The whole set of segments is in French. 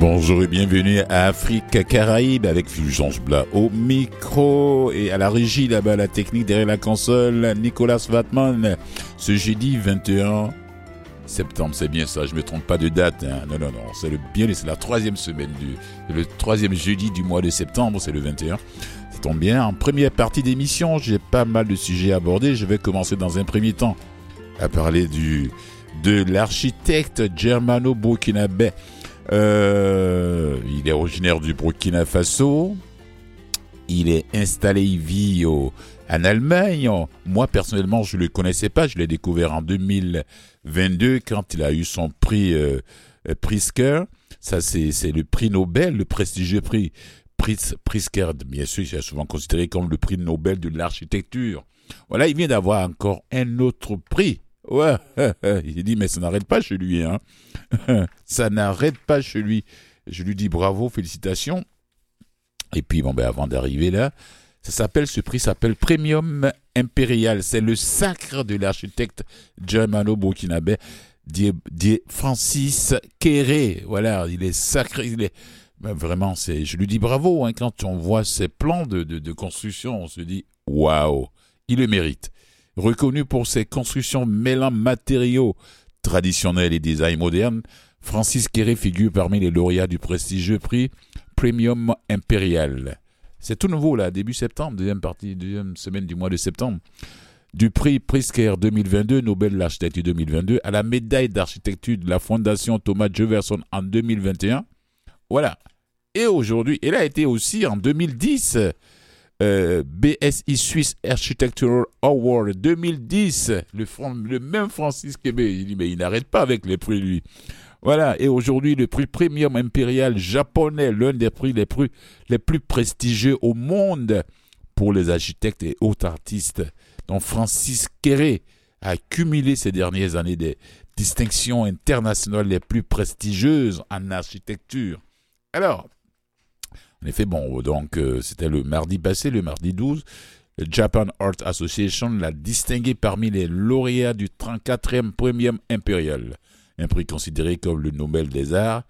Bonjour et bienvenue à Afrique Caraïbes avec Fulgence Bla au micro et à la régie là-bas, la technique derrière la console, Nicolas Svartman. Ce jeudi 21 septembre, c'est bien ça, je me trompe pas de date, hein. Non, c'est la troisième semaine, le troisième jeudi du mois de septembre, c'est le 21. Ça tombe bien, en première partie d'émission, j'ai pas mal de sujets à aborder, je vais commencer dans un premier temps à parler de l'architecte Germano Burkinabé. Il est originaire du Burkina Faso. Il est installé, il vit en Allemagne. Moi, personnellement, je ne le connaissais pas. Je l'ai découvert en 2022 quand il a eu son prix Pritzker. Ça, c'est le prix Nobel, le prestigieux prix Pritzker. Bien sûr, il est souvent considéré comme le prix Nobel de l'architecture. Voilà, il vient d'avoir encore un autre prix. Ouais, il dit, mais ça n'arrête pas chez lui, hein. Ça n'arrête pas chez lui. Je lui dis bravo, félicitations. Et puis, avant d'arriver là, ce prix s'appelle Premium Impériale. C'est le sacre de l'architecte Germano Burkinabé, Francis Kéré. Voilà, il est sacré, vraiment, je lui dis bravo, hein. Quand on voit ses plans de construction, on se dit, waouh, il le mérite. Reconnu pour ses constructions mêlant matériaux traditionnels et design moderne, Francis Kéré figure parmi les lauréats du prestigieux prix Premium Impériale. C'est tout nouveau, là, début septembre, deuxième semaine du mois de septembre. Du prix Pritzker 2022, Nobel de l'architecture 2022, à la médaille d'architecture de la Fondation Thomas Jefferson en 2021. Voilà. Et aujourd'hui, elle a été aussi en 2010. BSI Swiss Architectural Award 2010, le même Francis Kéré, il n'arrête pas avec les prix, lui. Voilà, et aujourd'hui, le prix Premium Impérial japonais, l'un des prix les plus prestigieux au monde pour les architectes et autres artistes, dont Francis Kéré a accumulé ces dernières années des distinctions internationales les plus prestigieuses en architecture. Alors, en effet, c'était le mardi passé, le mardi 12, le Japan Art Association l'a distingué parmi les lauréats du 34e Premium Impérial, un prix considéré comme le Nobel des Arts,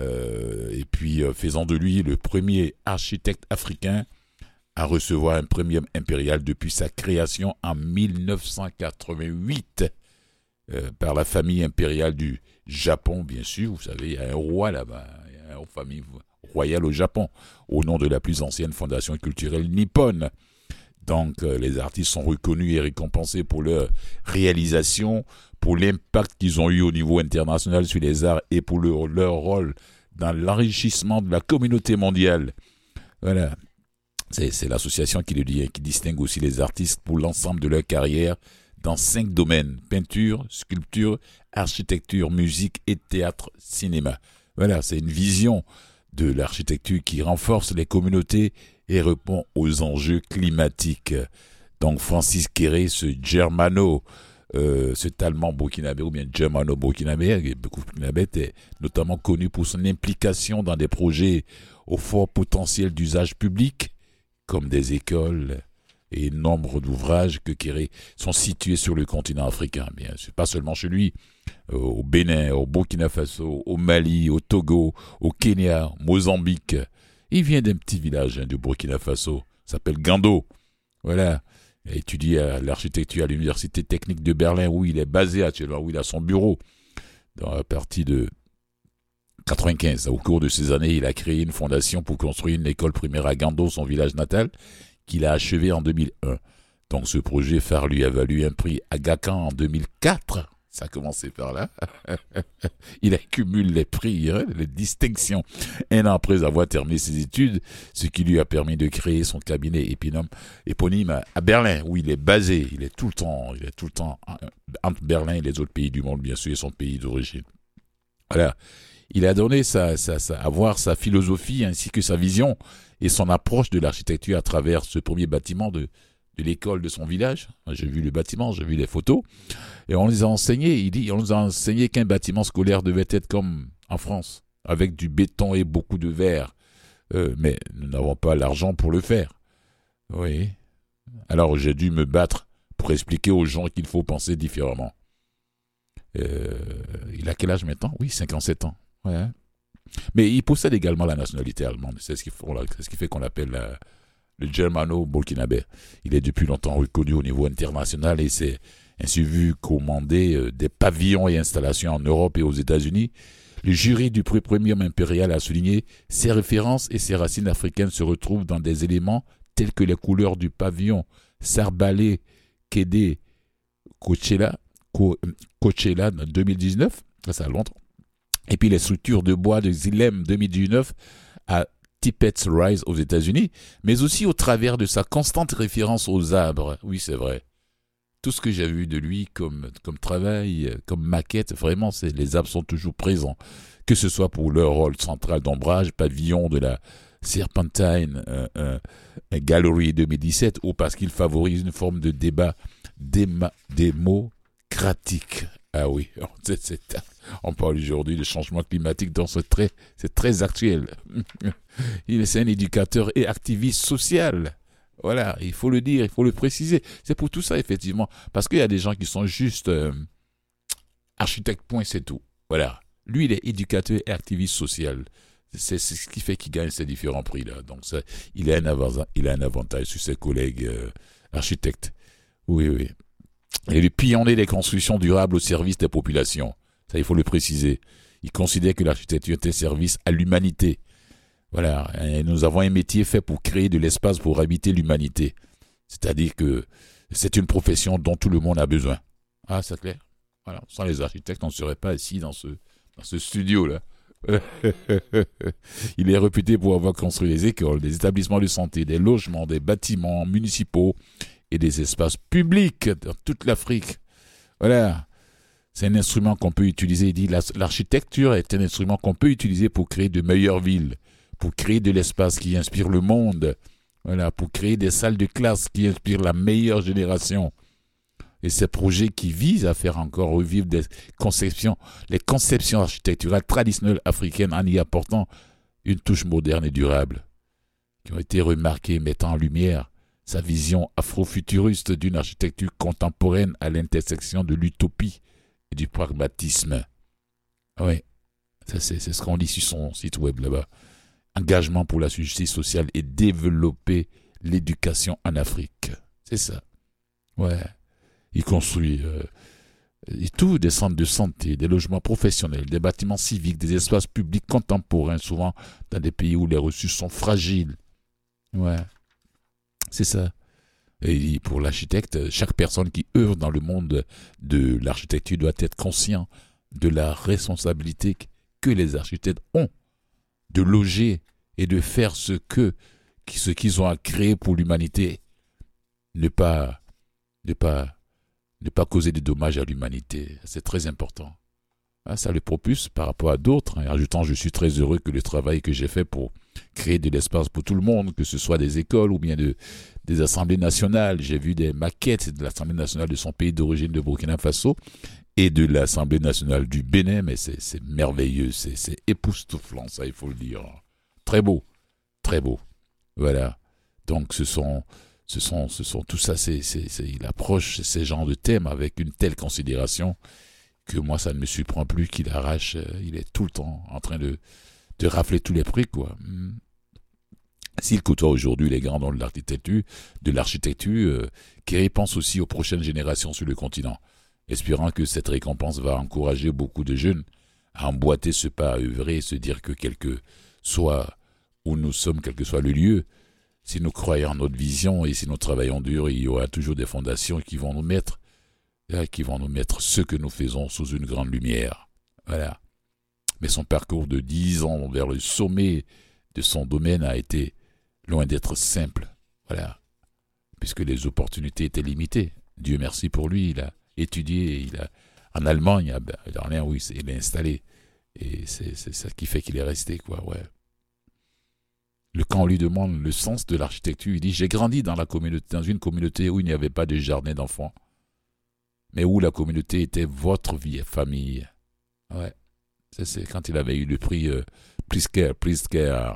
et puis faisant de lui le premier architecte africain à recevoir un Premium Impérial depuis sa création en 1988 par la famille impériale du Japon, bien sûr. Vous savez, il y a un roi là-bas, il y a une famille royale au Japon, au nom de la plus ancienne fondation culturelle nippone. Donc, les artistes sont reconnus et récompensés pour leur réalisation, pour l'impact qu'ils ont eu au niveau international sur les arts et pour leur rôle dans l'enrichissement de la communauté mondiale. Voilà. C'est l'association qui le dit, hein, qui distingue aussi les artistes pour l'ensemble de leur carrière dans 5 domaines: peinture, sculpture, architecture, musique et théâtre, cinéma. Voilà, c'est une vision de l'architecture qui renforce les communautés et répond aux enjeux climatiques. Donc Francis Kéré, cet Allemand burkinabé, ou bien Germano Burkinabé, était notamment connu pour son implication dans des projets au fort potentiel d'usage public, comme des écoles, et nombre d'ouvrages que Kéré sont situés sur le continent africain. Bien, c'est pas seulement chez lui, au Bénin, au Burkina Faso, au Mali, au Togo, au Kenya, Mozambique. Il vient d'un petit village, hein, du Burkina Faso, s'appelle Gando. Voilà, il a étudié l'architecture à l'université technique de Berlin, où il est basé actuellement, où il a son bureau. Dans la partie de 1995, au cours de ces années, il a créé une fondation pour construire une école primaire à Gando, son village natal, qu'il a achevé en 2001. Donc ce projet phare lui a valu un prix Agacan en 2004. Ça a commencé par là. Il accumule les prix, hein, les distinctions. Un an après avoir terminé ses études, ce qui lui a permis de créer son cabinet éponyme à Berlin, où il est basé. Il est tout le temps entre Berlin et les autres pays du monde, bien sûr, et son pays d'origine. Voilà. Il a donné sa philosophie ainsi que sa vision et son approche de l'architecture à travers ce premier bâtiment de l'école de son village. J'ai vu le bâtiment, j'ai vu les photos. Et on les a enseignés. Il dit, on nous a enseigné qu'un bâtiment scolaire devait être comme en France, avec du béton et beaucoup de verre. Mais nous n'avons pas l'argent pour le faire. Oui. Alors j'ai dû me battre pour expliquer aux gens qu'il faut penser différemment. Il a quel âge maintenant ? Oui, 57 ans. Ouais. Mais il possède également la nationalité allemande. C'est ce qui fait qu'on l'appelle le Germano Burkinabé. Il est depuis longtemps reconnu au niveau international et s'est ainsi vu commander des pavillons et installations en Europe et aux États-Unis. Le jury du prix Premium Impériale a souligné « Ses références et ses racines africaines se retrouvent dans des éléments tels que les couleurs du pavillon, Sarbalé, Kédé, Coachella 2019, ça à Londres, et puis les structures de bois de Zilem 2019 à Tippett's Rise aux États-Unis, mais aussi au travers de sa constante référence aux arbres. Oui, c'est vrai. Tout ce que j'ai vu de lui comme travail, comme maquette, vraiment, les arbres sont toujours présents. Que ce soit pour leur rôle central d'ombrage, pavillon de la Serpentine Gallery 2017, ou parce qu'il favorise une forme de débat démocratique. Ah oui, on parle aujourd'hui de changement climatique, donc c'est très actuel. Il est un éducateur et activiste social. Voilà, il faut le dire, il faut le préciser. C'est pour tout ça, effectivement. Parce qu'il y a des gens qui sont juste architectes, point, c'est tout. Voilà. Lui, il est éducateur et activiste social. C'est ce qui fait qu'il gagne ces différents prix-là. Donc, ça, il a un avantage sur ses collègues architectes. Oui, oui. Et le pionnier des constructions durables au service des populations. Ça, il faut le préciser. Il considère que l'architecture est un service à l'humanité. Voilà, et nous avons un métier fait pour créer de l'espace pour habiter l'humanité. C'est-à-dire que c'est une profession dont tout le monde a besoin. Ah, c'est clair. Voilà, sans les architectes, on ne serait pas assis dans ce studio-là. Il est réputé pour avoir construit des écoles, des établissements de santé, des logements, des bâtiments municipaux et des espaces publics dans toute l'Afrique. Voilà. C'est un instrument qu'on peut utiliser. Il dit l'architecture est un instrument qu'on peut utiliser pour créer de meilleures villes, pour créer de l'espace qui inspire le monde, voilà, pour créer des salles de classe qui inspirent la meilleure génération. Et ces projets qui visent à faire encore revivre les conceptions architecturales traditionnelles africaines en y apportant une touche moderne et durable, qui ont été remarquées mettant en lumière sa vision afro-futuriste d'une architecture contemporaine à l'intersection de l'utopie et du pragmatisme. Oui, c'est ce qu'on lit sur son site web là-bas. Engagement pour la justice sociale et développer l'éducation en Afrique. C'est ça. Ouais. Il construit tout, des centres de santé, des logements professionnels, des bâtiments civiques, des espaces publics contemporains, souvent dans des pays où les ressources sont fragiles. Ouais. C'est ça. Et pour l'architecte, chaque personne qui œuvre dans le monde de l'architecture doit être conscient de la responsabilité que les architectes ont de loger et de faire ce qu'ils ont à créer pour l'humanité, ne pas causer de dommages à l'humanité. C'est très important. Ça le propulse par rapport à d'autres. En ajoutant, je suis très heureux que le travail que j'ai fait pour créer de l'espace pour tout le monde, que ce soit des écoles ou bien des assemblées nationales. J'ai vu des maquettes de l'Assemblée nationale de son pays d'origine, de Burkina Faso, et de l'Assemblée nationale du Bénin, mais c'est merveilleux, c'est époustouflant, ça, il faut le dire. Très beau, très beau. Voilà. Donc, tout ça, il approche ces genres de thèmes avec une telle considération que moi, ça ne me surprend plus qu'il arrache, il est tout le temps en train de rafler tous les prix, quoi. S'il côtoie aujourd'hui les grands noms de l'architecture, Kéré pense aussi aux prochaines générations sur le continent, espérant que cette récompense va encourager beaucoup de jeunes à emboîter ce pas à œuvrer et se dire que quel que soit où nous sommes, quel que soit le lieu, si nous croyons en notre vision et si nous travaillons dur, il y aura toujours des fondations qui vont nous mettre ce que nous faisons sous une grande lumière. Voilà. Mais son parcours de 10 ans vers le sommet de son domaine a été loin d'être simple. Voilà. Puisque les opportunités étaient limitées. Dieu merci pour lui, il a étudié, en Allemagne, à Berlin, où il est installé. Et c'est ça qui fait qu'il est resté, quoi, ouais. Quand on lui demande le sens de l'architecture, il dit « J'ai grandi dans une communauté où il n'y avait pas de jardin d'enfants, mais où la communauté était votre vie et famille. » Ouais, c'est quand il avait eu le prix Pritzker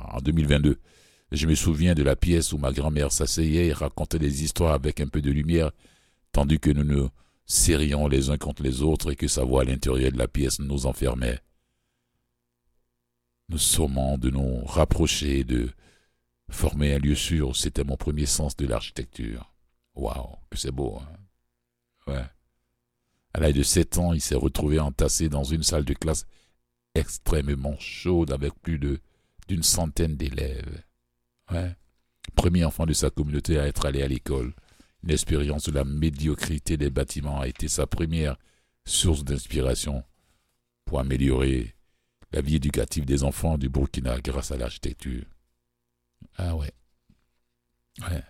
en 2022. Je me souviens de la pièce où ma grand-mère s'asseyait et racontait des histoires avec un peu de lumière, tandis que nous serrions les uns contre les autres et que sa voix à l'intérieur de la pièce nous enfermait. nous sommes de nous rapprocher, de former un lieu sûr. C'était mon premier sens de l'architecture. Waouh, que c'est beau, hein? Ouais. À l'âge de 7 ans, il s'est retrouvé entassé dans une salle de classe extrêmement chaude avec plus d'une centaine d'élèves. Ouais. Premier enfant de sa communauté à être allé à l'école. Une expérience de la médiocrité des bâtiments a été sa première source d'inspiration pour améliorer la vie éducative des enfants du Burkina grâce à l'architecture. Ah ouais. Ouais.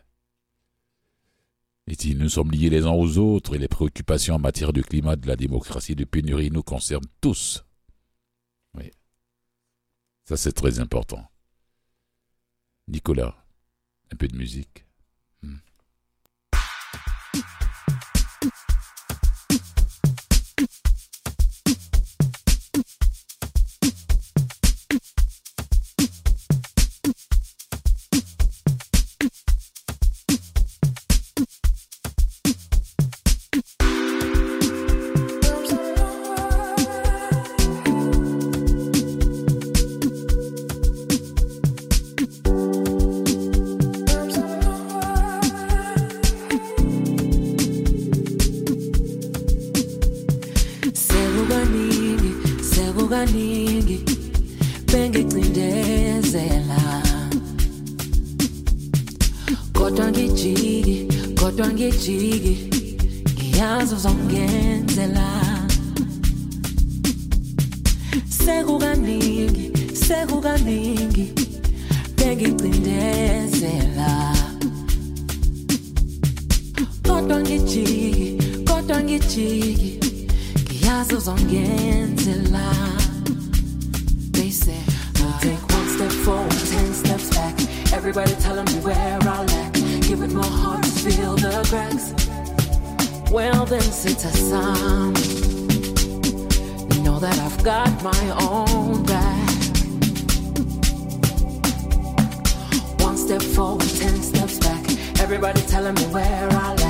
Et si nous sommes liés les uns aux autres, et les préoccupations en matière de climat, de la démocratie, de pénurie nous concernent tous. Oui. Ça, c'est très important. Nicolas, un peu de musique. Telling me where I lack,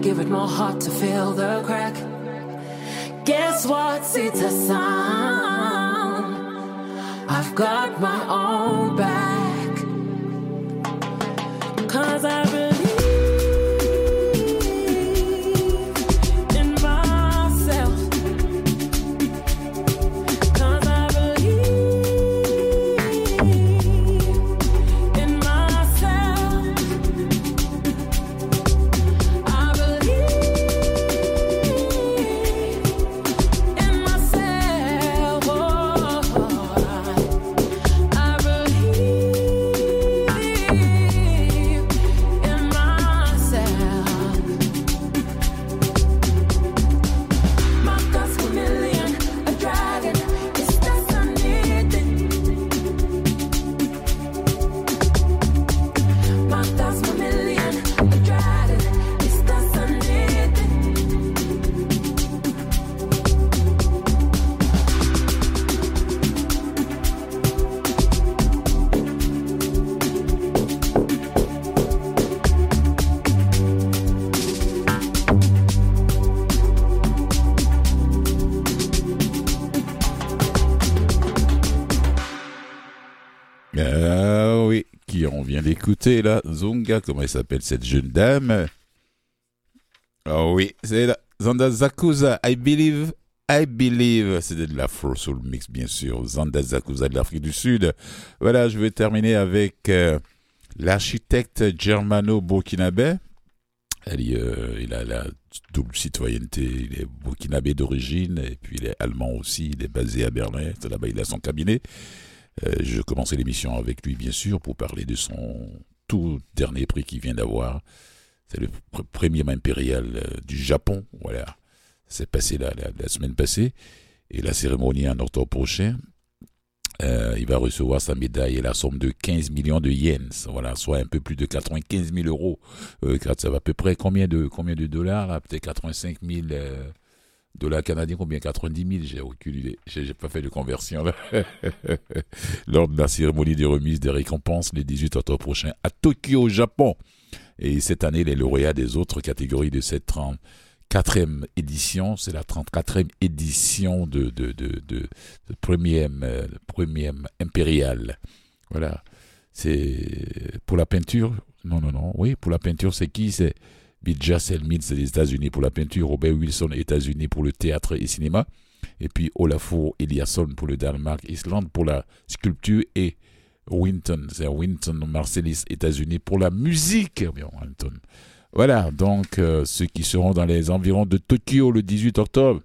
give it more heart to fill the crack. Guess what? It's a sign. I've got my own back. 'Cause I believe. Oui, qui on vient d'écouter là, Zonga, comment elle s'appelle cette jeune dame? Ah oui, c'est là, Zanda Zakuza, I Believe, c'est de l'afro soul mix bien sûr, Zanda Zakuza de l'Afrique du Sud. Voilà, je vais terminer avec l'architecte Germano Burkinabé. Il a la double citoyenneté, il est burkinabé d'origine et puis il est allemand aussi, il est basé à Berlin, là-bas il a son cabinet. Je commençais l'émission avec lui bien sûr pour parler de son tout dernier prix qu'il vient d'avoir, c'est le Premium Impériale du Japon, voilà, c'est passé la semaine passée et la cérémonie en octobre prochain. Il va recevoir sa médaille et la somme de 15 millions de yens, voilà, soit un peu plus de 95 000 euros. Ça va à peu près combien de dollars là, peut-être 85 000 dollars canadiens, combien 90 000, j'ai aucune idée, j'ai pas fait de conversion là. Lors de la cérémonie de remise des récompenses le 18 octobre prochain à Tokyo, au Japon. Et cette année, les lauréats des autres catégories de cette 34e édition, c'est la 34e édition de Premium Impériale. Voilà. C'est pour la peinture. Non. Oui, pour la peinture, c'est qui? C'est Bidja Selmin, c'est les États-Unis pour la peinture. Robert Wilson, États-Unis pour le théâtre et cinéma. Et puis Olafur Eliasson pour le Danemark, Islande pour la sculpture et Winton, c'est Winton Marsalis, États-Unis pour la musique. Voilà, donc ceux qui seront dans les environs de Tokyo le 18 octobre,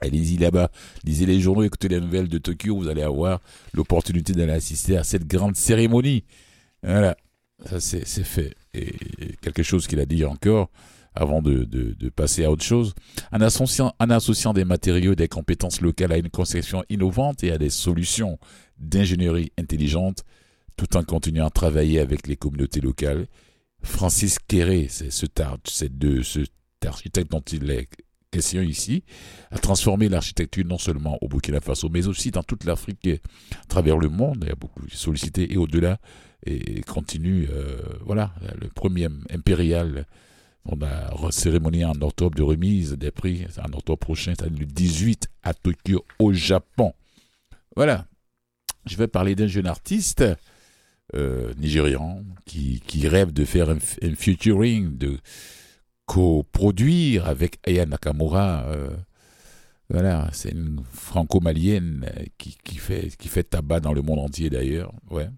allez-y là-bas, lisez les journaux, écoutez les nouvelles de Tokyo, vous allez avoir l'opportunité d'aller assister à cette grande cérémonie. Voilà, ça c'est fait. Et quelque chose qu'il a dit encore, avant de passer à autre chose, en associant des matériaux et des compétences locales à une conception innovante et à des solutions d'ingénierie intelligente, tout en continuant à travailler avec les communautés locales. Francis Kéré, cet architecte dont il est question ici, a transformé l'architecture non seulement au Burkina Faso, mais aussi dans toute l'Afrique et à travers le monde. Il a beaucoup sollicité et au-delà, et continue, voilà, le Premier Impérial. On a cérémonie en octobre de remise des prix, en octobre prochain, le 18 à Tokyo, au Japon. Voilà, je vais parler d'un jeune artiste nigérian qui rêve de faire un featuring, de coproduire avec Aya Nakamura. Voilà, c'est une franco-malienne qui fait tabac dans le monde entier d'ailleurs, ouais.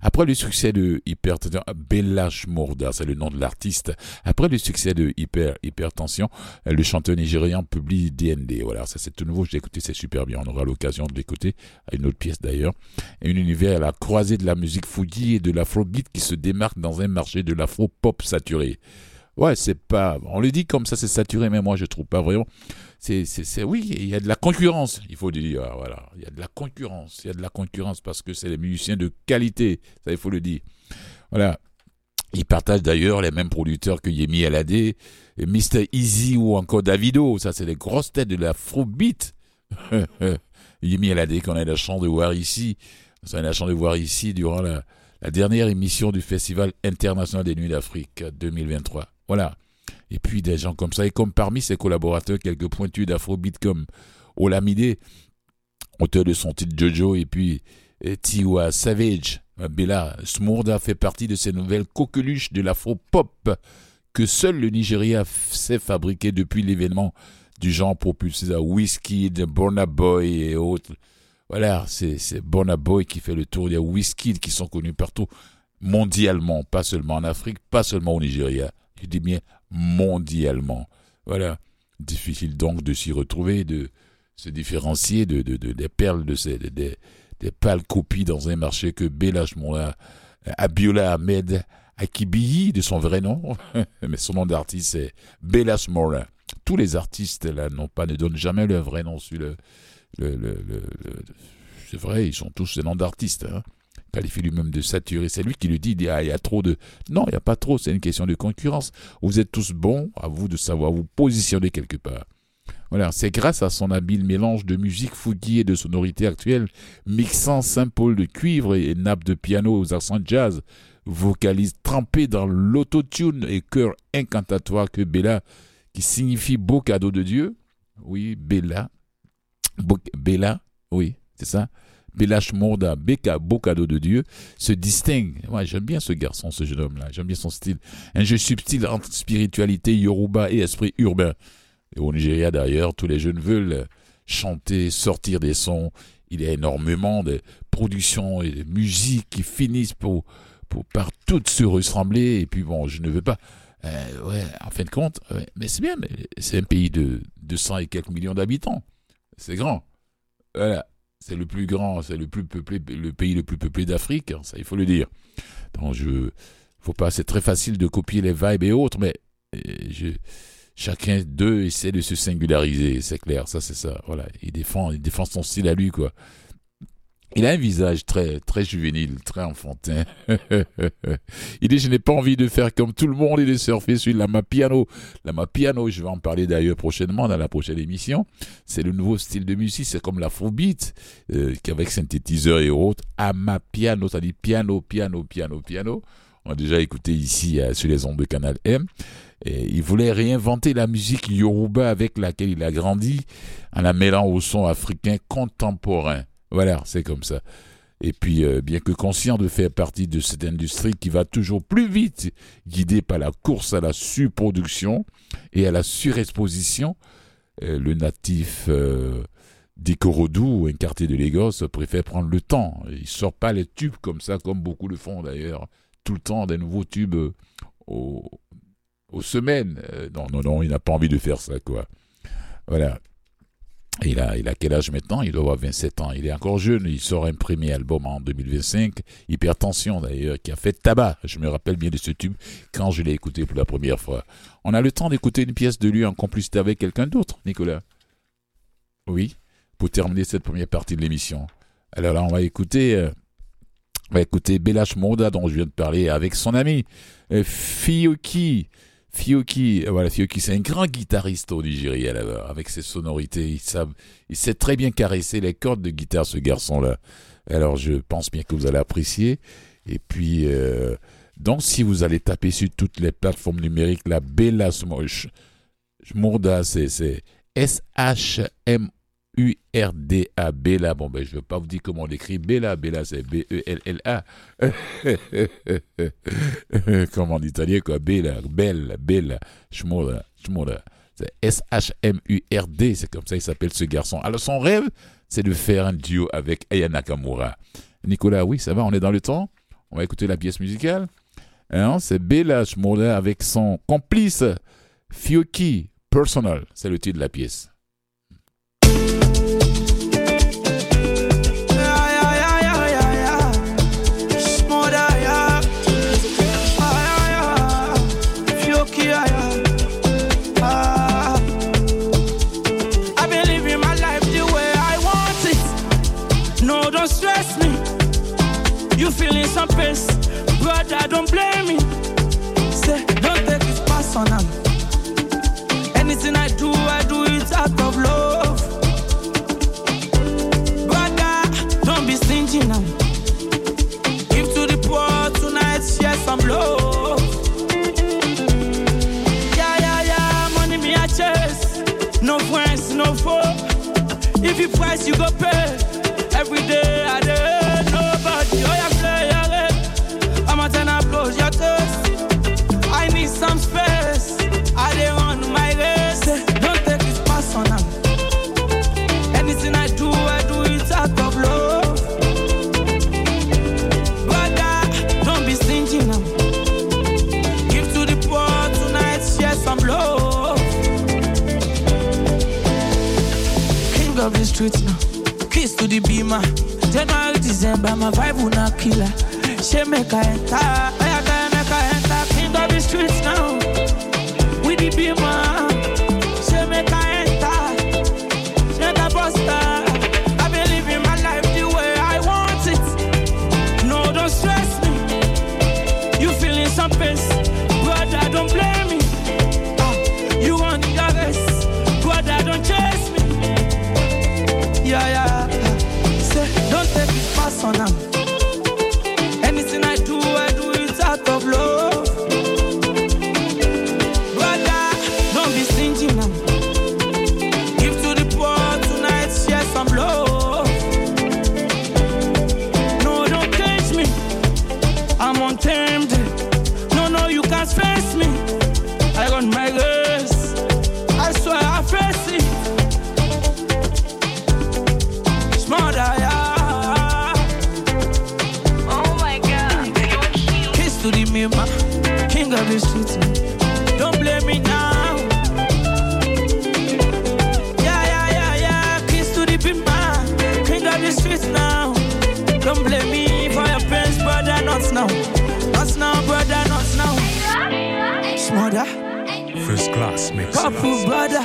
Après le succès de Hypertension, Bella Shmurda, c'est le nom de l'artiste. Après le succès de Hypertension, le chanteur nigérian publie DND. Voilà, ça c'est tout nouveau, je l'ai écouté, c'est super bien. On aura l'occasion de l'écouter, à une autre pièce d'ailleurs. Un univers à la croisée de la musique fouillie et de l'afrobeat qui se démarque dans un marché de l'afro-pop saturé. Ouais, c'est pas. On le dit comme ça, c'est saturé, mais moi je trouve pas vraiment. Oui, il y a de la concurrence, il faut dire. Voilà, il y a de la concurrence parce que c'est des musiciens de qualité, ça il faut le dire. Voilà. Ils partagent d'ailleurs les mêmes producteurs que Yemi Alade, Mr. Easy ou encore Davido. Ça, c'est des grosses têtes de l'afrobeat. Yemi Alade, qu'on a la chance de voir ici. On a la chance de voir ici durant la dernière émission du Festival international des Nuits d'Afrique 2023. Voilà. Et puis des gens comme ça, et comme parmi ses collaborateurs, quelques pointus d'afrobeat comme Olamide, auteur de son titre Jojo, et puis Tiwa Savage. Bella Shmurda fait partie de ces nouvelles coqueluches de l'afro-pop que seul le Nigeria sait fabriquer depuis l'événement du genre propulsé à Whiskey, de Burna Boy et autres. Voilà, c'est Burna Boy qui fait le tour des Whiskey qui sont connus partout, mondialement, pas seulement en Afrique, pas seulement au Nigeria. Je dis bien mondialement. Voilà. Difficile donc de s'y retrouver, de se différencier des perles, des pâles copies dans un marché que Bella Shmurda, Abiola Ahmed Akibiyi, de son vrai nom, mais son nom d'artiste c'est Bella Shmurda. Tous les artistes là ne donnent jamais leur vrai nom sur le c'est vrai, ils sont tous des noms d'artistes, hein. Qualifie lui-même de saturé, c'est lui qui le dit, il dit il y a trop de... Non, il n'y a pas trop, c'est une question de concurrence. Vous êtes tous bons, à vous de savoir vous positionner quelque part. Voilà, c'est grâce à son habile mélange de musique fouguée et de sonorités actuelles, mixant symboles de cuivre et nappes de piano aux accents jazz, vocalise trempée dans l'autotune et chœur incantatoire que Bella, qui signifie beau cadeau de Dieu, oui, Bella, oui, c'est ça, Bella Shmurda, beau cadeau de Dieu, se distingue. Moi, j'aime bien ce garçon, ce jeune homme-là. J'aime bien son style. Un jeu subtil entre spiritualité yoruba et esprit urbain. Et au Nigeria, d'ailleurs, tous les jeunes veulent chanter, sortir des sons. Il y a énormément de productions et de musique qui finissent par toutes se ressembler. Et puis bon, je ne veux pas... en fin de compte, mais c'est bien. Mais c'est un pays de 200 et quelques millions d'habitants. C'est grand. Voilà. C'est le plus grand, c'est le plus peuplé, le pays le plus peuplé d'Afrique, hein, ça il faut le dire. Donc faut pas, c'est très facile de copier les vibes et autres, mais chacun d'eux essaie de se singulariser, c'est clair, ça c'est ça. Voilà, il défend son style à lui quoi. Il a un visage très très juvénile, très enfantin. Il dit je n'ai pas envie de faire comme tout le monde et de surfer sur l'amapiano. L'amapiano, je vais en parler d'ailleurs prochainement dans la prochaine émission. C'est le nouveau style de musique, c'est comme l'afrobeat avec synthétiseur et autres. Amapiano, ça dit piano. On a déjà écouté ici sur les ondes de Canal M. Et il voulait réinventer la musique yoruba avec laquelle il a grandi en la mêlant au son africain contemporain. Voilà, c'est comme ça. Et puis, bien que conscient de faire partie de cette industrie qui va toujours plus vite, guidée par la course à la surproduction et à la surexposition, le natif d'Ikorodu, un quartier de Lagos, préfère prendre le temps. Il ne sort pas les tubes comme ça, comme beaucoup le font d'ailleurs, tout le temps des nouveaux tubes aux semaines. Non, il n'a pas envie de faire ça, quoi. Voilà. Il a quel âge maintenant? Il doit avoir 27 ans. Il est encore jeune. Il sort un premier album en 2025, Hypertension d'ailleurs, qui a fait tabac. Je me rappelle bien de ce tube quand je l'ai écouté pour la première fois. On a le temps d'écouter une pièce de lui en complicité avec quelqu'un d'autre, Nicolas? Oui, pour terminer cette première partie de l'émission. Alors là, on va écouter Bella Shmurda, dont je viens de parler, avec son ami Fiokee. Fiokee, c'est un grand guitariste au Nigeria, là, avec ses sonorités, il sait très bien caresser les cordes de guitare, ce garçon-là. Alors, je pense bien que vous allez apprécier. Et puis, donc, si vous allez taper sur toutes les plateformes numériques, la Bella Shmurda, c'est S-H-M-U-R-D-A, Bella. Bon, ben, je ne vais pas vous dire comment on écrit Bella, c'est B-E-L-L-A. Comme en italien, quoi. Bella, Shmurda. C'est S-H-M-U-R-D, c'est comme ça il s'appelle ce garçon. Alors, son rêve, c'est de faire un duo avec Aya Nakamura. Nicolas, oui, ça va, on est dans le temps. On va écouter la pièce musicale. Alors, c'est Bella Shmurda avec son complice, Fiokee, Personal. C'est le titre de la pièce. You feeling some pain, brother, don't blame me. Say, don't take it personal. Anything I do it out of love. Brother, don't be stingy now. Give to the poor tonight, share some love. Yeah, money me a chase. No friends, no foe. If you price, you go pay. Every day, I day. I need some space. I don't want my race. Don't take it personal. Anything I do it out of love. Brother, don't be stingy now. Give to the poor tonight, share some love. King of the streets now. Kiss to the beamer. January, December, my vibe will not kill her. She make her enter. The streets now with the beamer. She make her enter. She make her buster. I believe in my life the way I want it. No, don't stress me. You feeling some pain, brother? Don't blame me. You want the rest, brother? Don't chase me. Yeah. Say, don't take it personal. Anything I do it out of love. Give to the poor tonight, share some love. me, ma, king of the city. Don't blame me now. Yeah, yeah, yeah, yeah. Kiss to the big man, king of the streets now. Don't blame me for your parents, brother, not now. Not now, brother, not now. Shmurda. First class mix. Powerful brother.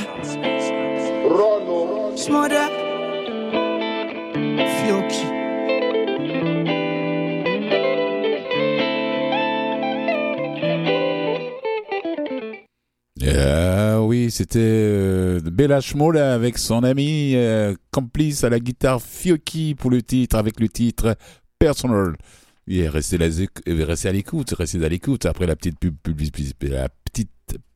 Rono. Shmurda. Fiokee. Oui, c'était Bella Shmurda avec son ami complice à la guitare Fiokee pour le titre, avec le titre Personal. Et restez à l'écoute, après la petite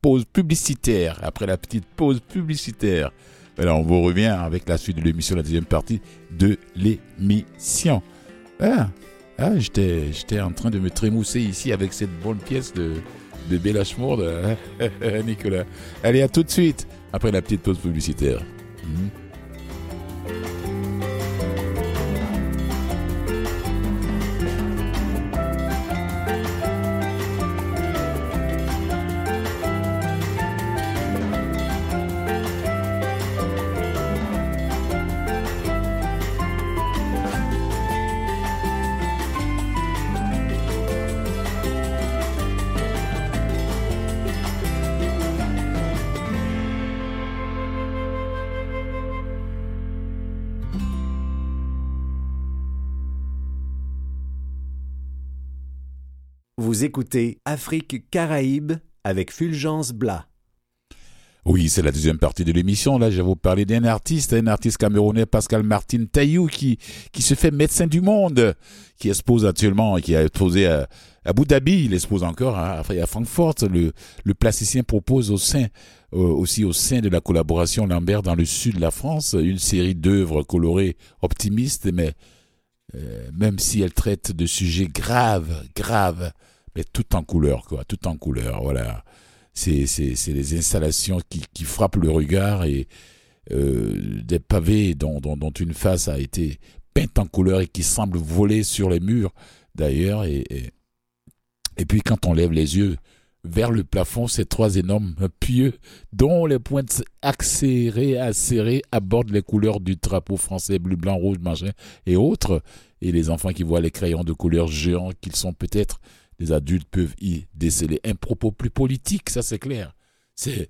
pause publicitaire. Alors on vous revient avec la suite de l'émission, la deuxième partie de l'émission. Ah, j'étais en train de me trémousser ici avec cette bonne pièce de Bella Shmurda, Nicolas. Allez, à tout de suite, après la petite pause publicitaire. Vous écoutez Afrique Caraïbes avec Fulgence Bla. Oui, c'est la deuxième partie de l'émission. Là, je vais vous parler d'un artiste camerounais, Pascal Marthine Tayou, qui se fait médecin du monde, qui expose actuellement, qui a exposé à Abu Dhabi, il expose encore à Francfort. Le plasticien propose aussi au sein de la collaboration Lambert dans le sud de la France, une série d'œuvres colorées, optimistes, mais même si elles traitent de sujets graves, mais tout en couleur, voilà. C'est des installations qui frappent le regard et des pavés dont une face a été peinte en couleur et qui semble voler sur les murs, d'ailleurs. Et puis, quand on lève les yeux vers le plafond, ces trois énormes pieux, dont les pointes acérées, abordent les couleurs du drapeau français, bleu, blanc, rouge, machin, et autres. Et les enfants qui voient les crayons de couleur géants qu'ils sont peut-être, les adultes peuvent y déceler un propos plus politique, ça c'est clair. C'est...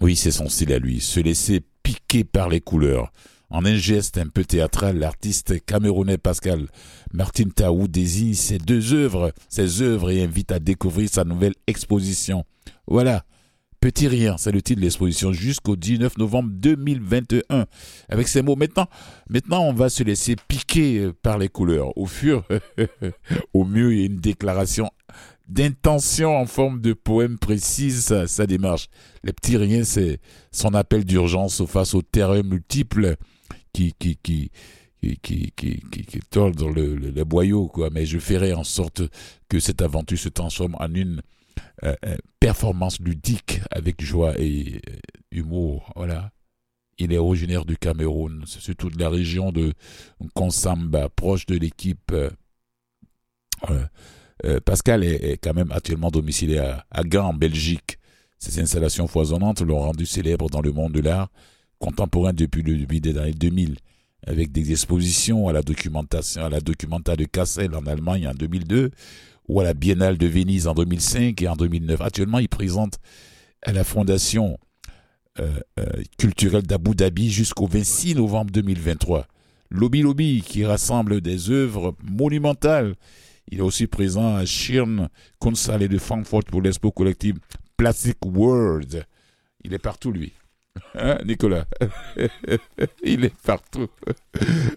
Oui, c'est son style à lui, se laisser piquer par les couleurs. En un geste un peu théâtral, l'artiste camerounais Pascal Marthine Tayou désigne ses œuvres et invite à découvrir sa nouvelle exposition. Voilà, Petit Rien, c'est le titre de l'exposition jusqu'au 19 novembre 2021. Avec ces mots, maintenant on va se laisser piquer par les couleurs. Au mieux, il y a une déclaration d'intention en forme de poème précise sa démarche. Les Petits Riens, c'est son appel d'urgence face aux terreurs multiples qui tordent le boyau, quoi. Mais je ferai en sorte que cette aventure se transforme en une performance ludique avec joie et humour. Voilà. Il est originaire du Cameroun, surtout de la région de Konsamba, proche de l'équipe. Pascal est quand même actuellement domicilié à Gand, en Belgique. Ses installations foisonnantes l'ont rendu célèbre dans le monde de l'art contemporain depuis le début des années 2000, avec des expositions à la Documenta de Kassel en Allemagne en 2002 ou à la Biennale de Venise en 2005 et en 2009. Actuellement, il présente à la Fondation culturelle d'Abu Dhabi jusqu'au 26 novembre 2023. Lobby Lobby, qui rassemble des œuvres monumentales. Il est aussi présent à Schirn, Kunsthalle de Francfort pour l'expo collective Plastic World. Il est partout, lui. Hein, Nicolas? Il est partout.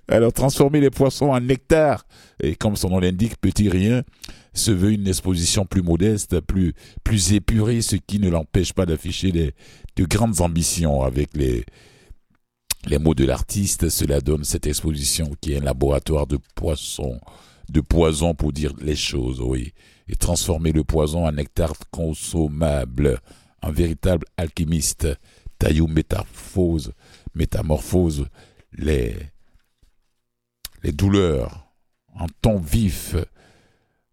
Alors, transformer les poissons en nectar, et comme son nom l'indique, Petit Rien se veut une exposition plus modeste, plus épurée, ce qui ne l'empêche pas d'afficher de grandes ambitions avec les mots de l'artiste. Cela donne cette exposition qui est un laboratoire de poison pour dire les choses, oui, et transformer le poison en nectar consommable. Un véritable alchimiste, Tayou métamorphose les les douleurs en ton vif,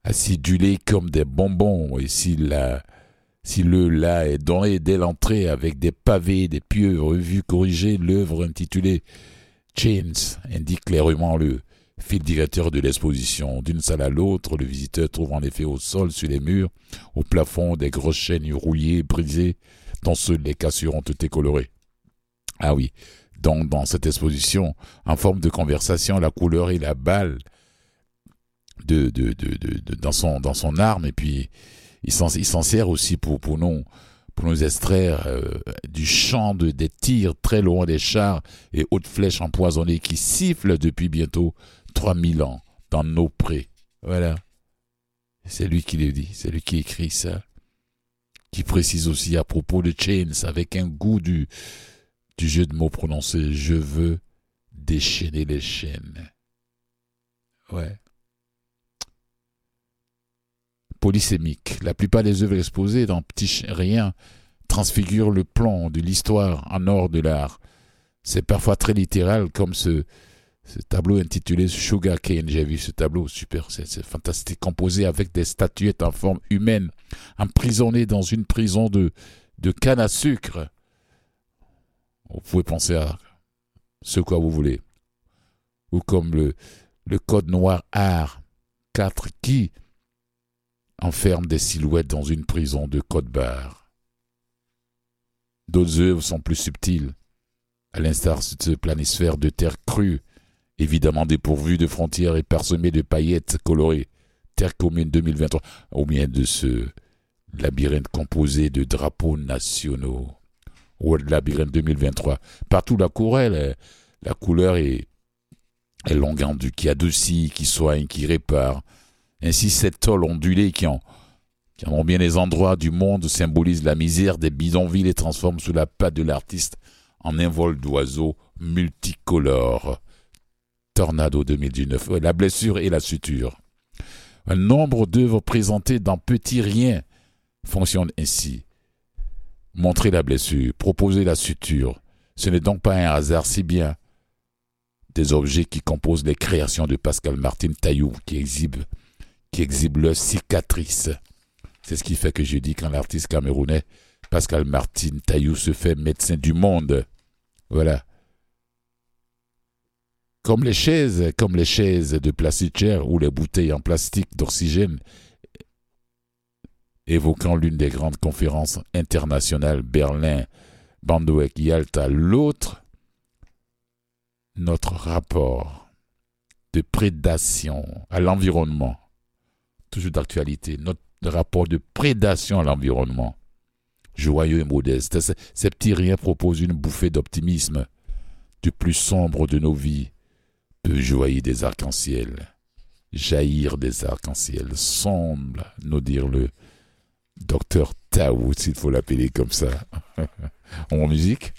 acidulées comme des bonbons, et si le là est donné dès l'entrée avec des pavés, des pieuvres revues corrigées, l'œuvre intitulée Chains indique clairement le fil directeur de l'exposition. D'une salle à l'autre, le visiteur trouve en effet au sol, sur les murs, au plafond, des grosses chaînes rouillées, brisées, dont seules les cassures ont été colorées. Ah oui, donc dans cette exposition, en forme de conversation, la couleur et la balle dans son arme, et puis il s'en sert aussi pour nous extraire du champ des tirs très loin des chars et hautes flèches empoisonnées qui sifflent depuis bientôt 3000 ans dans nos prés. Voilà. C'est lui qui le dit, c'est lui qui écrit ça, qui précise aussi à propos de Chains, avec un goût du jeu de mots prononcé, je veux déchaîner les chaînes. Ouais. Polysémique. La plupart des œuvres exposées dans Petit Rien transfigurent le plomb de l'histoire en or de l'art. C'est parfois très littéral, comme ce tableau intitulé Sugar Cane. J'ai vu ce tableau, super, c'est fantastique, composé avec des statuettes en forme humaine, emprisonnées dans une prison de canne à sucre. Vous pouvez penser à ce que vous voulez. Ou comme le code noir art 4 qui enferme des silhouettes dans une prison de code-barre. D'autres œuvres sont plus subtiles, à l'instar de ce planisphère de terre crue, évidemment dépourvu de frontières et parsemé de paillettes colorées, Terre commune 2023, ou bien de ce labyrinthe composé de drapeaux nationaux. World Labyrinthe 2023. Partout la querelle, la couleur est l'onguendue qui adoucit, qui soigne, qui répare. Ainsi, cette tôle ondulée qui en ont bien les endroits du monde symbolise la misère des bidonvilles et transforme sous la patte de l'artiste en un vol d'oiseaux multicolores. Tornado 2019. La blessure et la suture. Un nombre d'œuvres présentées dans Petit Rien fonctionnent ainsi. Montrer la blessure, proposer la suture, ce n'est donc pas un hasard si bien des objets qui composent les créations de Pascal Marthine Tayou qui exhibent leurs cicatrices. C'est ce qui fait que je dis quand l'artiste camerounais Pascal Marthine Tayou se fait médecin du monde. Voilà. Comme les chaises de plastique chair ou les bouteilles en plastique d'oxygène évoquant l'une des grandes conférences internationales, Berlin, Bandouek, Yalta, l'autre, notre rapport de prédation à l'environnement, toujours d'actualité, notre rapport de prédation à l'environnement, joyeux et modeste. Ces petits riens proposent une bouffée d'optimisme du plus sombre de nos vies, peut jaillir des arcs-en-ciel, sombre, nous dire-le, Docteur Tao, s'il faut l'appeler comme ça. En musique.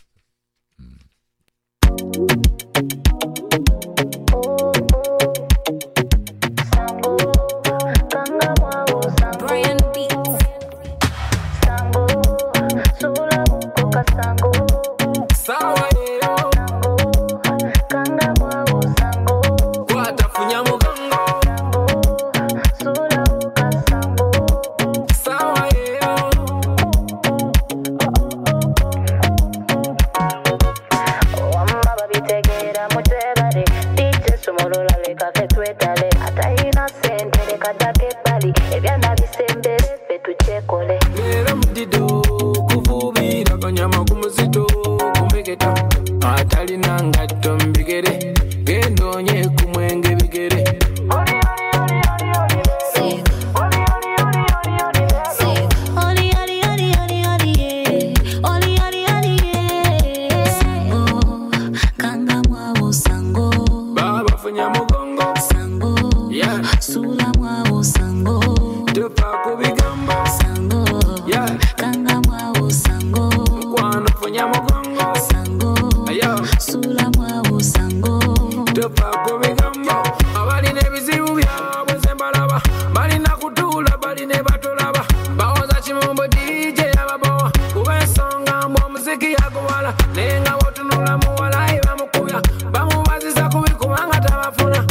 Nenga wotunula muwala iba mukubya bamubazisa kubikubanga tabafuna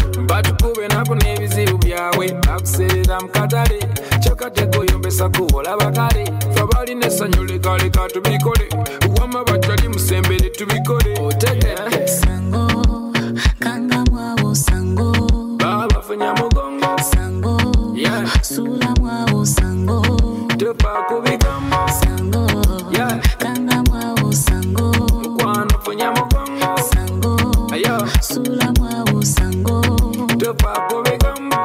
Katari, Chakate Goyombe Saku, La Bakari, Fabariness and Yulikarika to be coded, Wama Batalim Sembele to be coded, Sango, Kangamwa Sango, Baba Funyamogongo, Sango, yeah, Sulamwa Sango, Tupako Vigambo, Sango, yeah, Kangamwa Sango, Kwana Funyamogongo, Sango, yeah, Sulamwa Sango, Tupako Vigambo.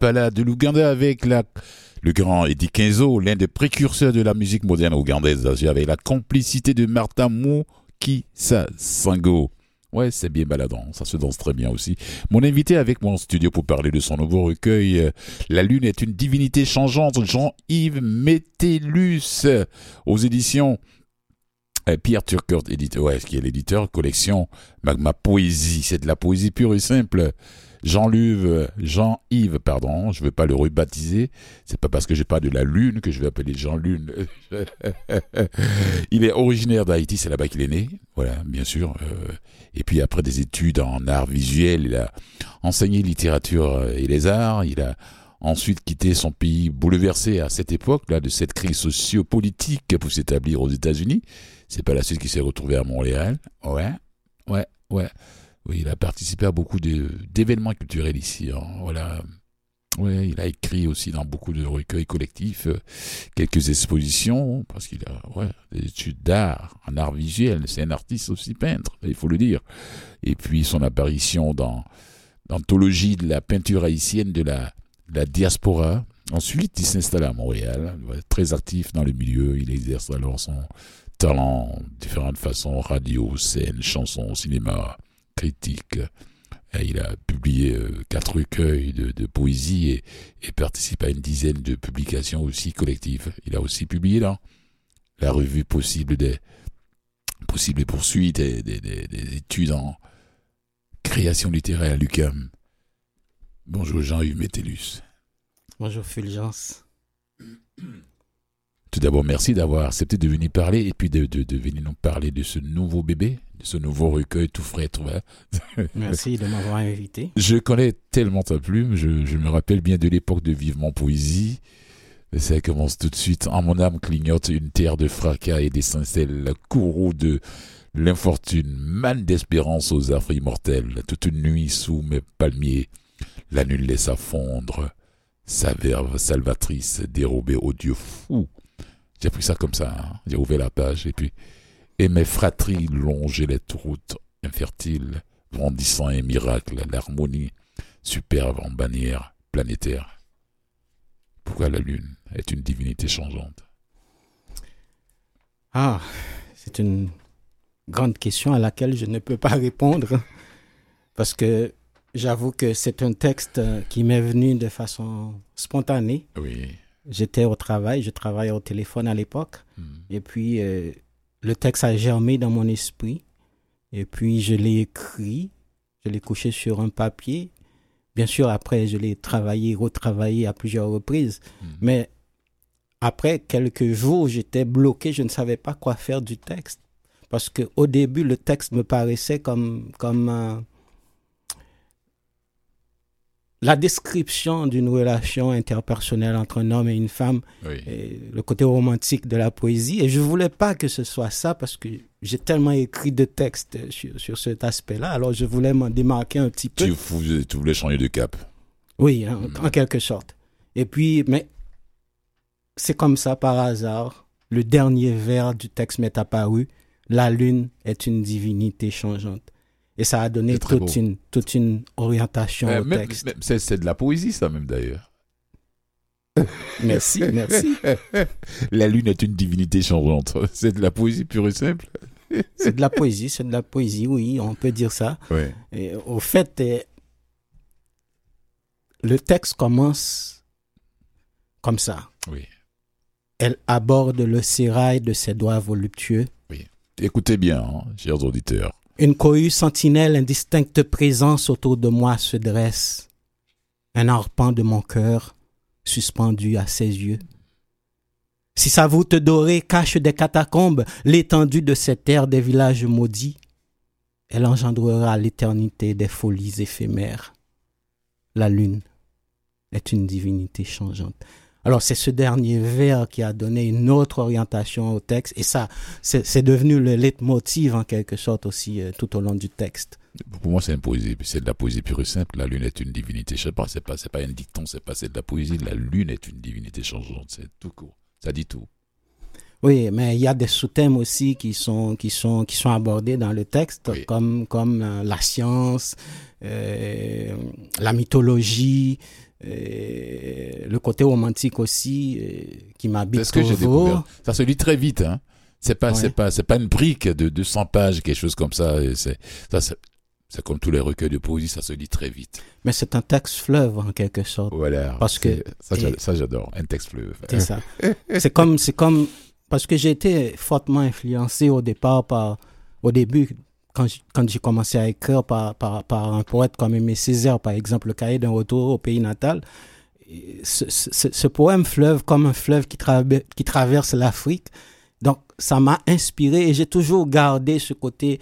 De l'Ouganda avec le grand Eddie Kenzo, l'un des précurseurs de la musique moderne ougandaise, avec la complicité de Martha Mukisa Sango. Ouais, c'est bien baladant, ça se danse très bien aussi. Mon invité avec moi en studio pour parler de son nouveau recueil La lune est une divinité changeante, Jean-Yves Métellus, aux éditions Pierre Turcourt, éditeur, ouais, qui est l'éditeur, collection Magma Poésie. C'est de la poésie pure et simple. Jean-Yves, je ne veux pas le rebaptiser, c'est pas parce que j'ai pas de la lune que je vais appeler Jean Lune. Il est originaire d'Haïti, c'est là-bas qu'il est né, voilà, bien sûr. Et puis après des études en arts visuels, il a enseigné littérature et les arts, il a ensuite quitté son pays bouleversé à cette époque-là de cette crise sociopolitique pour s'établir aux États-Unis. C'est pas la suite qui s'est retrouvée à Montréal, ouais. Oui, il a participé à beaucoup d'événements culturels ici. Hein, voilà. Ouais, il a écrit aussi dans beaucoup de recueils collectifs, quelques expositions, parce qu'il a des études d'art, en art visuel. C'est un artiste aussi peintre, il faut le dire. Et puis son apparition dans l'anthologie de la peinture haïtienne de la diaspora. Ensuite, il s'installe à Montréal, très actif dans le milieu. Il exerce alors son talent de différentes façons, radio, scène, chanson, cinéma, critique. Et il a publié 4 recueils de poésie et participe à une dizaine de publications aussi collectives. Il a aussi publié dans la revue Possible poursuites et des études en création littéraire à l'UQAM. Bonjour Jean-Yves Métellus. Bonjour Fulgence. Tout d'abord, merci d'avoir accepté de venir parler et puis de venir nous parler de ce nouveau bébé, de ce nouveau recueil tout frais, tout vrai. Merci de m'avoir invité. Je connais tellement ta plume, je me rappelle bien de l'époque de Vivement Poésie. Ça commence tout de suite. En mon âme clignote une terre de fracas et d'essentiels, courroux de l'infortune, manne d'espérance aux affres immortelles. Toute une nuit sous mes palmiers, la nuit laissa fondre sa verve salvatrice dérobée au dieu fou. J'ai pris ça comme ça, hein. J'ai ouvert la page et mes fratries longeaient les routes infertiles, brandissant un miracle, l'harmonie superbe en bannière planétaire. Pourquoi la lune est une divinité changeante? Ah, c'est une grande question à laquelle je ne peux pas répondre, parce que j'avoue que c'est un texte qui m'est venu de façon spontanée. Oui. J'étais au travail, je travaillais au téléphone à l'époque. Et puis le texte a germé dans mon esprit. Et puis je l'ai écrit, je l'ai couché sur un papier. Bien sûr, après, je l'ai travaillé, retravaillé à plusieurs reprises. Mais après quelques jours, j'étais bloqué, je ne savais pas quoi faire du texte. Parce qu'au début, le texte me paraissait comme la description d'une relation interpersonnelle entre un homme et une femme, oui. Et le côté romantique de la poésie. Et je ne voulais pas que ce soit ça, parce que j'ai tellement écrit de textes sur cet aspect-là, alors je voulais m'en démarquer un petit peu. Tu voulais changer de cap. Oui, en quelque sorte. Et puis, mais c'est comme ça, par hasard, le dernier vers du texte m'est apparu. La lune est une divinité changeante. Et ça a donné toute une orientation au texte. Même, c'est de la poésie, ça, même, d'ailleurs. Merci, merci. La lune est une divinité changeante. C'est de la poésie pure et simple. C'est de la poésie, oui, on peut dire ça. Ouais. Et, au fait, le texte commence comme ça. Oui. Elle aborde le sérail de ses doigts voluptueux. Oui. Écoutez bien, hein, chers auditeurs. Une cohue sentinelle indistincte présence autour de moi se dresse. Un arpent de mon cœur suspendu à ses yeux. Si sa voûte dorée cache des catacombes l'étendue de cette terre des villages maudits, elle engendrera l'éternité des folies éphémères. La lune est une divinité changeante. Alors, c'est ce dernier vers qui a donné une autre orientation au texte. Et ça, c'est devenu le leitmotiv, en quelque sorte, aussi, tout au long du texte. Pour moi, c'est une poésie. C'est de la poésie pure et simple. La lune est une divinité. Je sais pas, c'est pas un dicton, c'est de la poésie. La lune est une divinité changeante. C'est tout court. Ça dit tout. Oui, mais il y a des sous-thèmes aussi qui sont abordés dans le texte, oui. comme la science, la mythologie, le côté romantique aussi qui m'habite. C'est ce que j'ai découvert. Ça se lit très vite, hein. C'est pas une brique de 200 pages, quelque chose comme ça. C'est comme tous les recueils de poésie, ça se lit très vite. Mais c'est un texte fleuve, en quelque sorte. Voilà. Parce que ça j'adore, un texte fleuve. C'est ça. c'est comme parce que j'ai été fortement influencé au début, quand j'ai commencé à écrire par un poète comme Aimé Césaire, par exemple, le cahier d'un retour au pays natal. Ce poème fleuve, comme un fleuve qui traverse l'Afrique. Donc, ça m'a inspiré et j'ai toujours gardé ce côté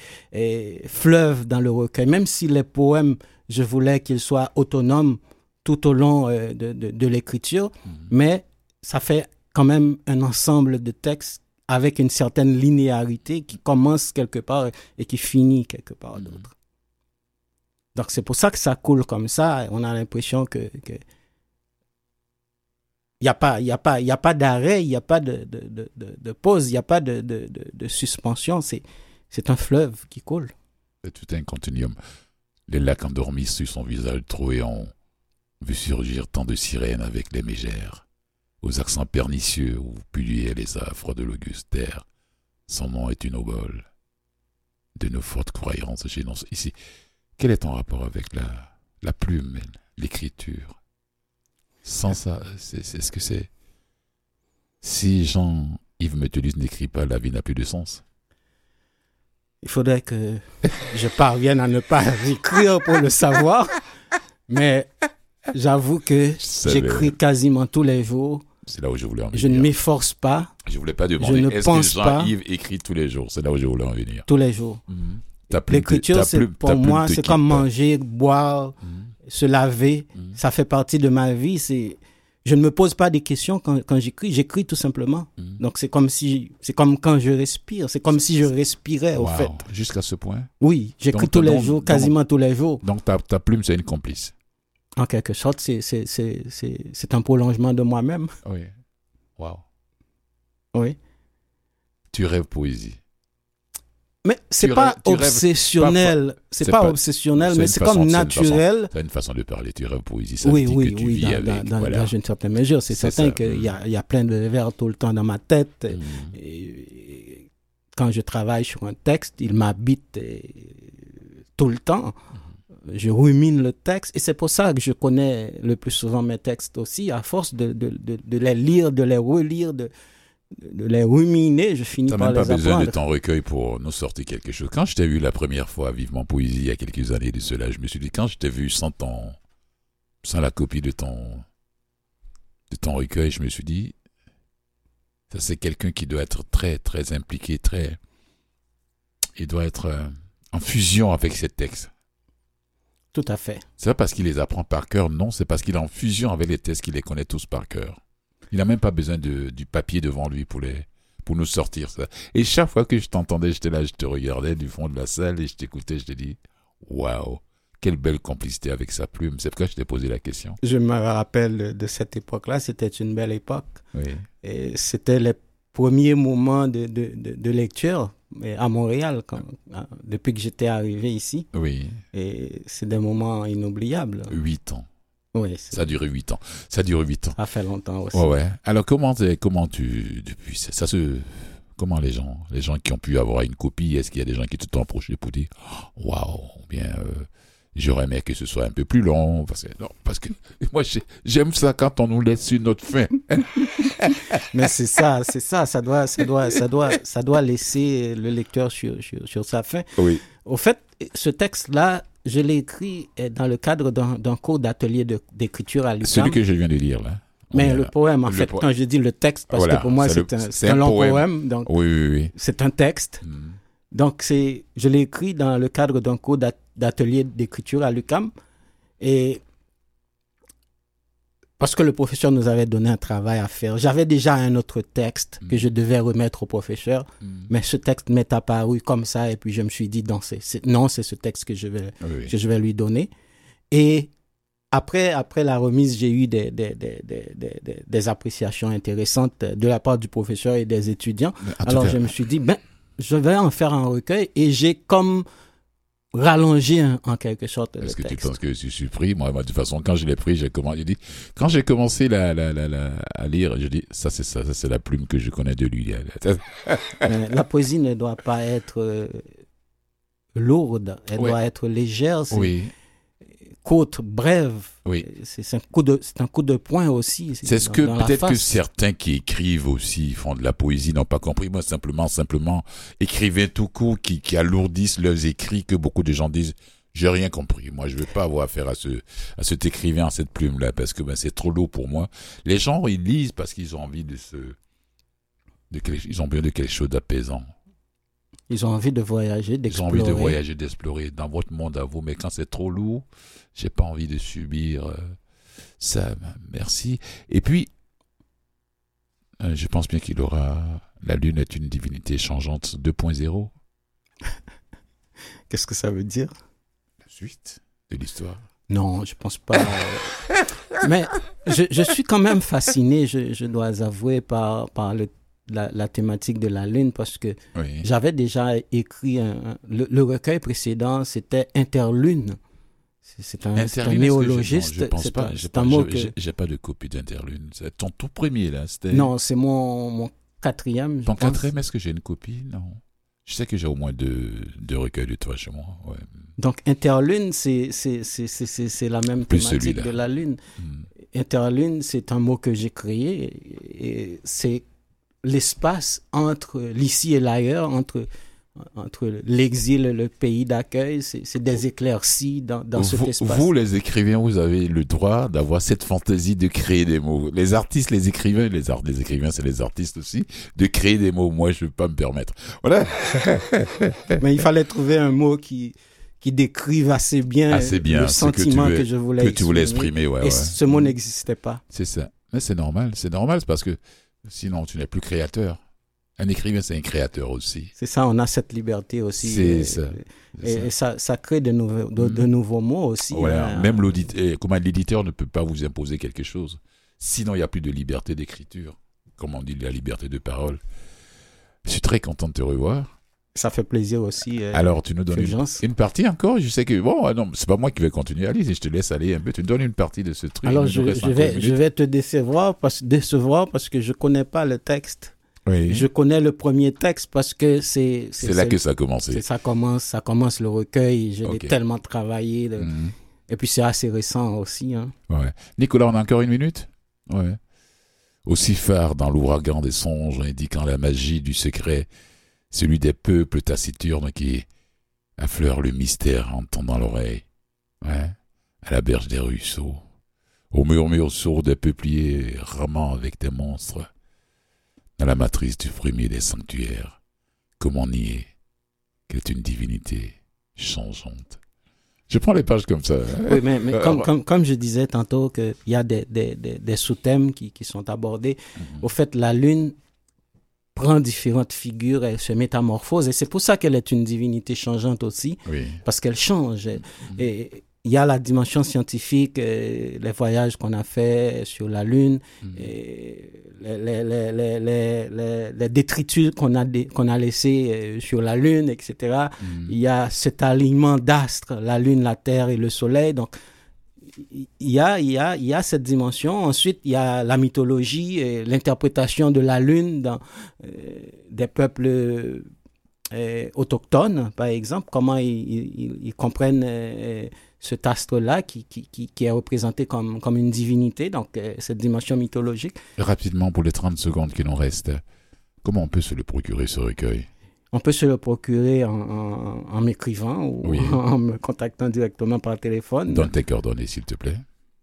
fleuve dans le recueil. Même si les poèmes, je voulais qu'ils soient autonomes tout au long de l'écriture, mais ça fait quand même un ensemble de textes avec une certaine linéarité qui commence quelque part et qui finit quelque part d'autre. Donc, c'est pour ça que ça coule comme ça. On a l'impression que il n'y a pas d'arrêt, il n'y a pas de pause, il n'y a pas de suspension. C'est un fleuve qui coule. C'est tout un continuum. Les lacs endormis sur son visage troué ont vu surgir tant de sirènes avec les mégères. Aux accents pernicieux où pullulaient les affres de l'auguste terre. Son nom est une obole. De nos fortes croyances j'énonce ici. Quel est ton rapport avec la plume, l'écriture ? Sans ça, c'est ce que c'est. Si Jean-Yves Métellus n'écrit pas, la vie n'a plus de sens. Il faudrait que je parvienne à ne pas écrire pour le savoir, mais j'avoue que j'écris quasiment tous les jours. C'est là où je voulais en venir. Je ne m'efforce pas. Je ne voulais pas demander, est-ce que Jean-Yves écrit tous les jours ? C'est là où je voulais en venir. Tous les jours. L'écriture, pour moi, c'est comme manger, boire, se laver. Ça fait partie de ma vie. Je ne me pose pas des questions quand j'écris. J'écris tout simplement. Donc, c'est comme quand je respire. C'est comme si je respirais, au fait. Jusqu'à ce point ? Oui, j'écris tous les jours, quasiment tous les jours. Donc, ta plume, c'est une complice. En quelque sorte, c'est un prolongement de moi-même. Oui. Wow. Oui. Tu rêves poésie. Mais c'est pas obsessionnel. C'est pas obsessionnel, mais c'est comme naturel. C'est une façon de parler. Tu rêves poésie. Ça oui, oui, que tu vis avec. Dans une certaine mesure. C'est certain qu'il y a plein de vers tout le temps dans ma tête. Et quand je travaille sur un texte, il m'habite tout le temps. Je rumine le texte et c'est pour ça que je connais le plus souvent mes textes aussi. À force de les lire, de les relire, de les ruminer, je finis par les apprendre. Tu n'as même pas besoin de ton recueil pour nous sortir quelque chose. Quand je t'ai vu la première fois à Vivement Poésie, il y a quelques années de cela, je me suis dit, quand je t'ai vu sans la copie de ton recueil, je me suis dit, Ça, c'est quelqu'un qui doit être très, très impliqué, très... Il doit être en fusion avec ses textes. Tout à fait. C'est pas parce qu'il les apprend par cœur, non, c'est parce qu'il est en fusion avec les textes, qu'il les connaît tous par cœur. Il n'a même pas besoin du papier devant lui pour nous sortir ça. Et chaque fois que je t'entendais, j'étais là, je te regardais du fond de la salle et je t'écoutais, je te dis, waouh, quelle belle complicité avec sa plume. C'est pourquoi je t'ai posé la question. Je me rappelle de cette époque-là, c'était une belle époque. Oui. Et c'était les premiers moments de lecture à Montréal, depuis que j'étais arrivé ici. Oui. Et c'est des moments inoubliables. 8 ans. Oui, ça a duré 8 ans. Ça fait longtemps aussi. Ouais. Alors comment les gens qui ont pu avoir une copie, est-ce qu'il y a des gens qui te t'ont approché pour dire waouh, bien j'aurais aimé que ce soit un peu plus long parce que moi j'aime ça quand on nous laisse sur notre fin. Mais ça doit laisser le lecteur sur sa fin. Oui. Au fait, ce texte là, je l'ai écrit dans le cadre d'un cours d'atelier d'écriture à l'UQAM. Celui que je viens de lire, là. Mais le poème, en fait, quand je dis le texte, parce que pour moi, c'est un long poème. Donc, oui. C'est un texte. Mm. Donc, je l'ai écrit dans le cadre d'un cours d'atelier d'écriture à l'UQAM. Et parce que le professeur nous avait donné un travail à faire. J'avais déjà un autre texte que je devais remettre au professeur, mais ce texte m'est apparu comme ça et puis je me suis dit c'est ce texte que je vais lui donner. Et après la remise, j'ai eu des appréciations intéressantes de la part du professeur et des étudiants. Alors je me suis dit je vais en faire un recueil et j'ai comme rallonger en quelque sorte le texte. Est-ce que tu penses que je suis pris? Moi, de toute façon, quand je l'ai pris, quand j'ai commencé à lire, je dis, ça c'est la plume que je connais de lui. La poésie ne doit pas être lourde, elle doit être légère, courte, brève. Oui. C'est un coup de poing aussi. C'est ce que peut-être que certains qui écrivent aussi, font de la poésie, n'ont pas compris. Moi, simplement, écrivain tout court, qui alourdissent leurs écrits, que beaucoup de gens disent, j'ai rien compris. Moi, je veux pas avoir affaire à cet écrivain, à cette plume-là, parce que c'est trop lourd pour moi. Les gens, ils lisent parce qu'ils ont envie ils ont besoin de quelque chose d'apaisant. Ils ont envie de voyager, d'explorer. Ils ont envie de voyager, d'explorer dans votre monde à vous. Mais quand c'est trop lourd, j'ai pas envie de subir ça. Merci. Et puis, je pense bien qu'il aura « La lune est une divinité changeante 2.0 ». Qu'est-ce que ça veut dire? La suite de l'histoire. Non, je pense pas. Mais je suis quand même fasciné, je dois avouer, par le la thématique de la Lune, parce que j'avais déjà écrit le recueil précédent, c'était Interlune. C'est un néologiste. J'ai pas de copie d'Interlune. C'est ton premier, là. Non, c'est mon quatrième. Ton quatrième, est-ce que j'ai une copie? Non. Je sais que j'ai au moins deux recueils de toi chez moi. Ouais. Donc, Interlune, c'est la même thématique de la Lune. Interlune, c'est un mot que j'ai créé et c'est l'espace entre l'ici et l'ailleurs, entre l'exil et le pays d'accueil, c'est des éclaircies dans cet espace. Vous, les écrivains, vous avez le droit d'avoir cette fantaisie de créer des mots. Les artistes, les écrivains, les écrivains, c'est les artistes aussi, de créer des mots. Moi, je ne peux pas me permettre. Voilà. Mais il fallait trouver un mot qui décrive assez bien le sentiment que je voulais exprimer. Et ce mot n'existait pas. C'est ça. Mais c'est normal, c'est parce que sinon, tu n'es plus créateur. Un écrivain, c'est un créateur aussi. C'est ça, on a cette liberté aussi. Ça crée de nouveaux mots aussi. Voilà, même l'éditeur ne peut pas vous imposer quelque chose. Sinon, il n'y a plus de liberté d'écriture. Comme on dit, la liberté de parole. Je suis très content de te revoir. Ça fait plaisir aussi. Alors, tu nous donnes une partie encore. Je sais que, non, c'est pas moi qui vais continuer à lire. Je te laisse aller un peu. Tu me donnes une partie de ce truc. Alors, je vais te décevoir parce que je connais pas le texte. Oui. Je connais le premier texte parce que c'est là que ça a commencé. Ça commence le recueil. Je l'ai tellement travaillé. Et puis, c'est assez récent aussi. Hein. Ouais. Nicolas, on a encore une minute? Ouais. Aussi phare dans l'ouragan des songes, indiquant la magie du secret, celui des peuples taciturnes qui affleurent le mystère en tendant l'oreille, à la berge des ruisseaux, au murmure sourd des peupliers ramant avec des monstres. dans la matrice du premier des sanctuaires. Comment nier qu'elle est une divinité changeante? Je prends les pages comme ça. Oui, mais comme je disais tantôt, qu'il y a des sous-thèmes qui sont abordés. Mm-hmm. Au fait, la Lune prend différentes figures, elle se métamorphose, et c'est pour ça qu'elle est une divinité changeante aussi, oui. Parce qu'elle change. Mm-hmm. Et il y a la dimension scientifique, les voyages qu'on a faits sur la Lune, mm-hmm. et les détritus qu'on a laissés sur la Lune, etc. Mm-hmm. Il y a cet alignement d'astres, la Lune, la Terre et le Soleil. Donc, il y a cette dimension. Ensuite, il y a la mythologie, et l'interprétation de la Lune dans des peuples autochtones, par exemple. Comment ils comprennent cet astre-là qui est représenté comme une divinité, donc cette dimension mythologique. Rapidement, pour les 30 secondes qui nous restent, comment on peut se le procurer, ce recueil ? On peut se le procurer en m'écrivant ou oui. en me contactant directement par téléphone. Donne tes coordonnées, s'il te plaît.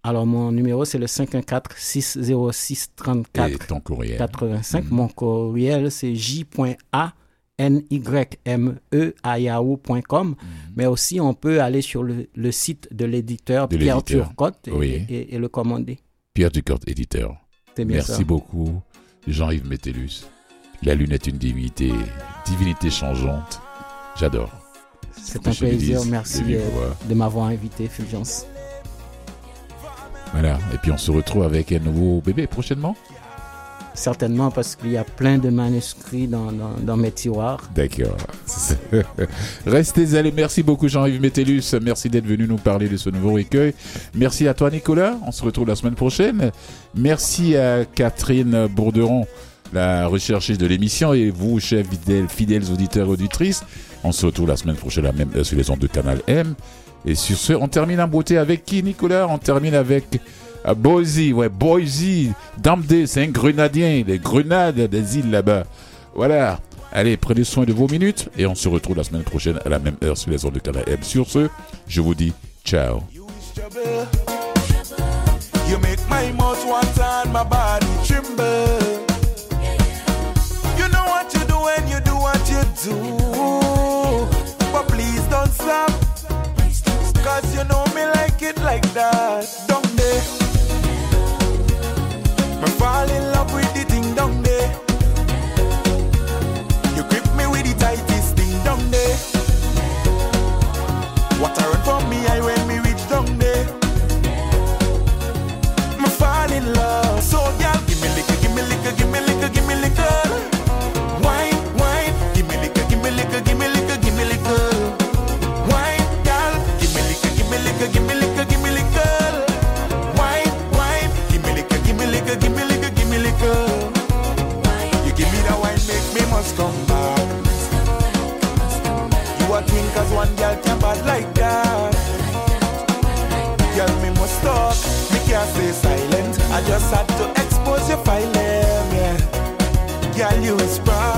Alors, mon numéro, c'est le 514-606-34 et ton courriel. 85. Mon courriel, c'est j.a.nyme@yahoo.com. Mais aussi, on peut aller sur le site de l'éditeur Pierre Turcourt oui. et le commander. Pierre Turcourt, éditeur. Merci beaucoup, Jean-Yves Métellus. La Lune est une divinité changeante. J'adore. C'est un plaisir, merci de m'avoir invité, Fulgence. Voilà, et puis on se retrouve avec un nouveau bébé prochainement. Certainement, parce qu'il y a plein de manuscrits dans mes tiroirs. D'accord. Restez allés. Merci beaucoup, Jean-Yves Métellus. Merci d'être venu nous parler de ce nouveau recueil. Merci à toi, Nicolas. On se retrouve la semaine prochaine. Merci à Catherine Bourderon, la recherchiste de l'émission, et vous, chers fidèles auditeurs et auditrices. On se retrouve la semaine prochaine, la même heure, sur les ondes de Canal M. Et sur ce, on termine en beauté avec qui, Nicolas? On termine avec Boisy, Boisy D'Ambde, c'est un grenadien, les Grenades des îles là-bas. Voilà, allez, prenez soin de vos minutes et on se retrouve la semaine prochaine à la même heure sur les ondes de Canal M. Sur ce, je vous dis ciao. Do, but please don't stop, cause you know me like it like that. Down there, I fall in love with the thing down there. You grip me with the tightest thing down there. What I run from me, I when me reach down there. I fall in love, so y'all give me liquor, give me liquor, give me liquor, give me liquor. Cause one girl can't bad like that. Girl, me must talk, me can't stay silent. I just had to expose your file, yeah. Girl, you is proud.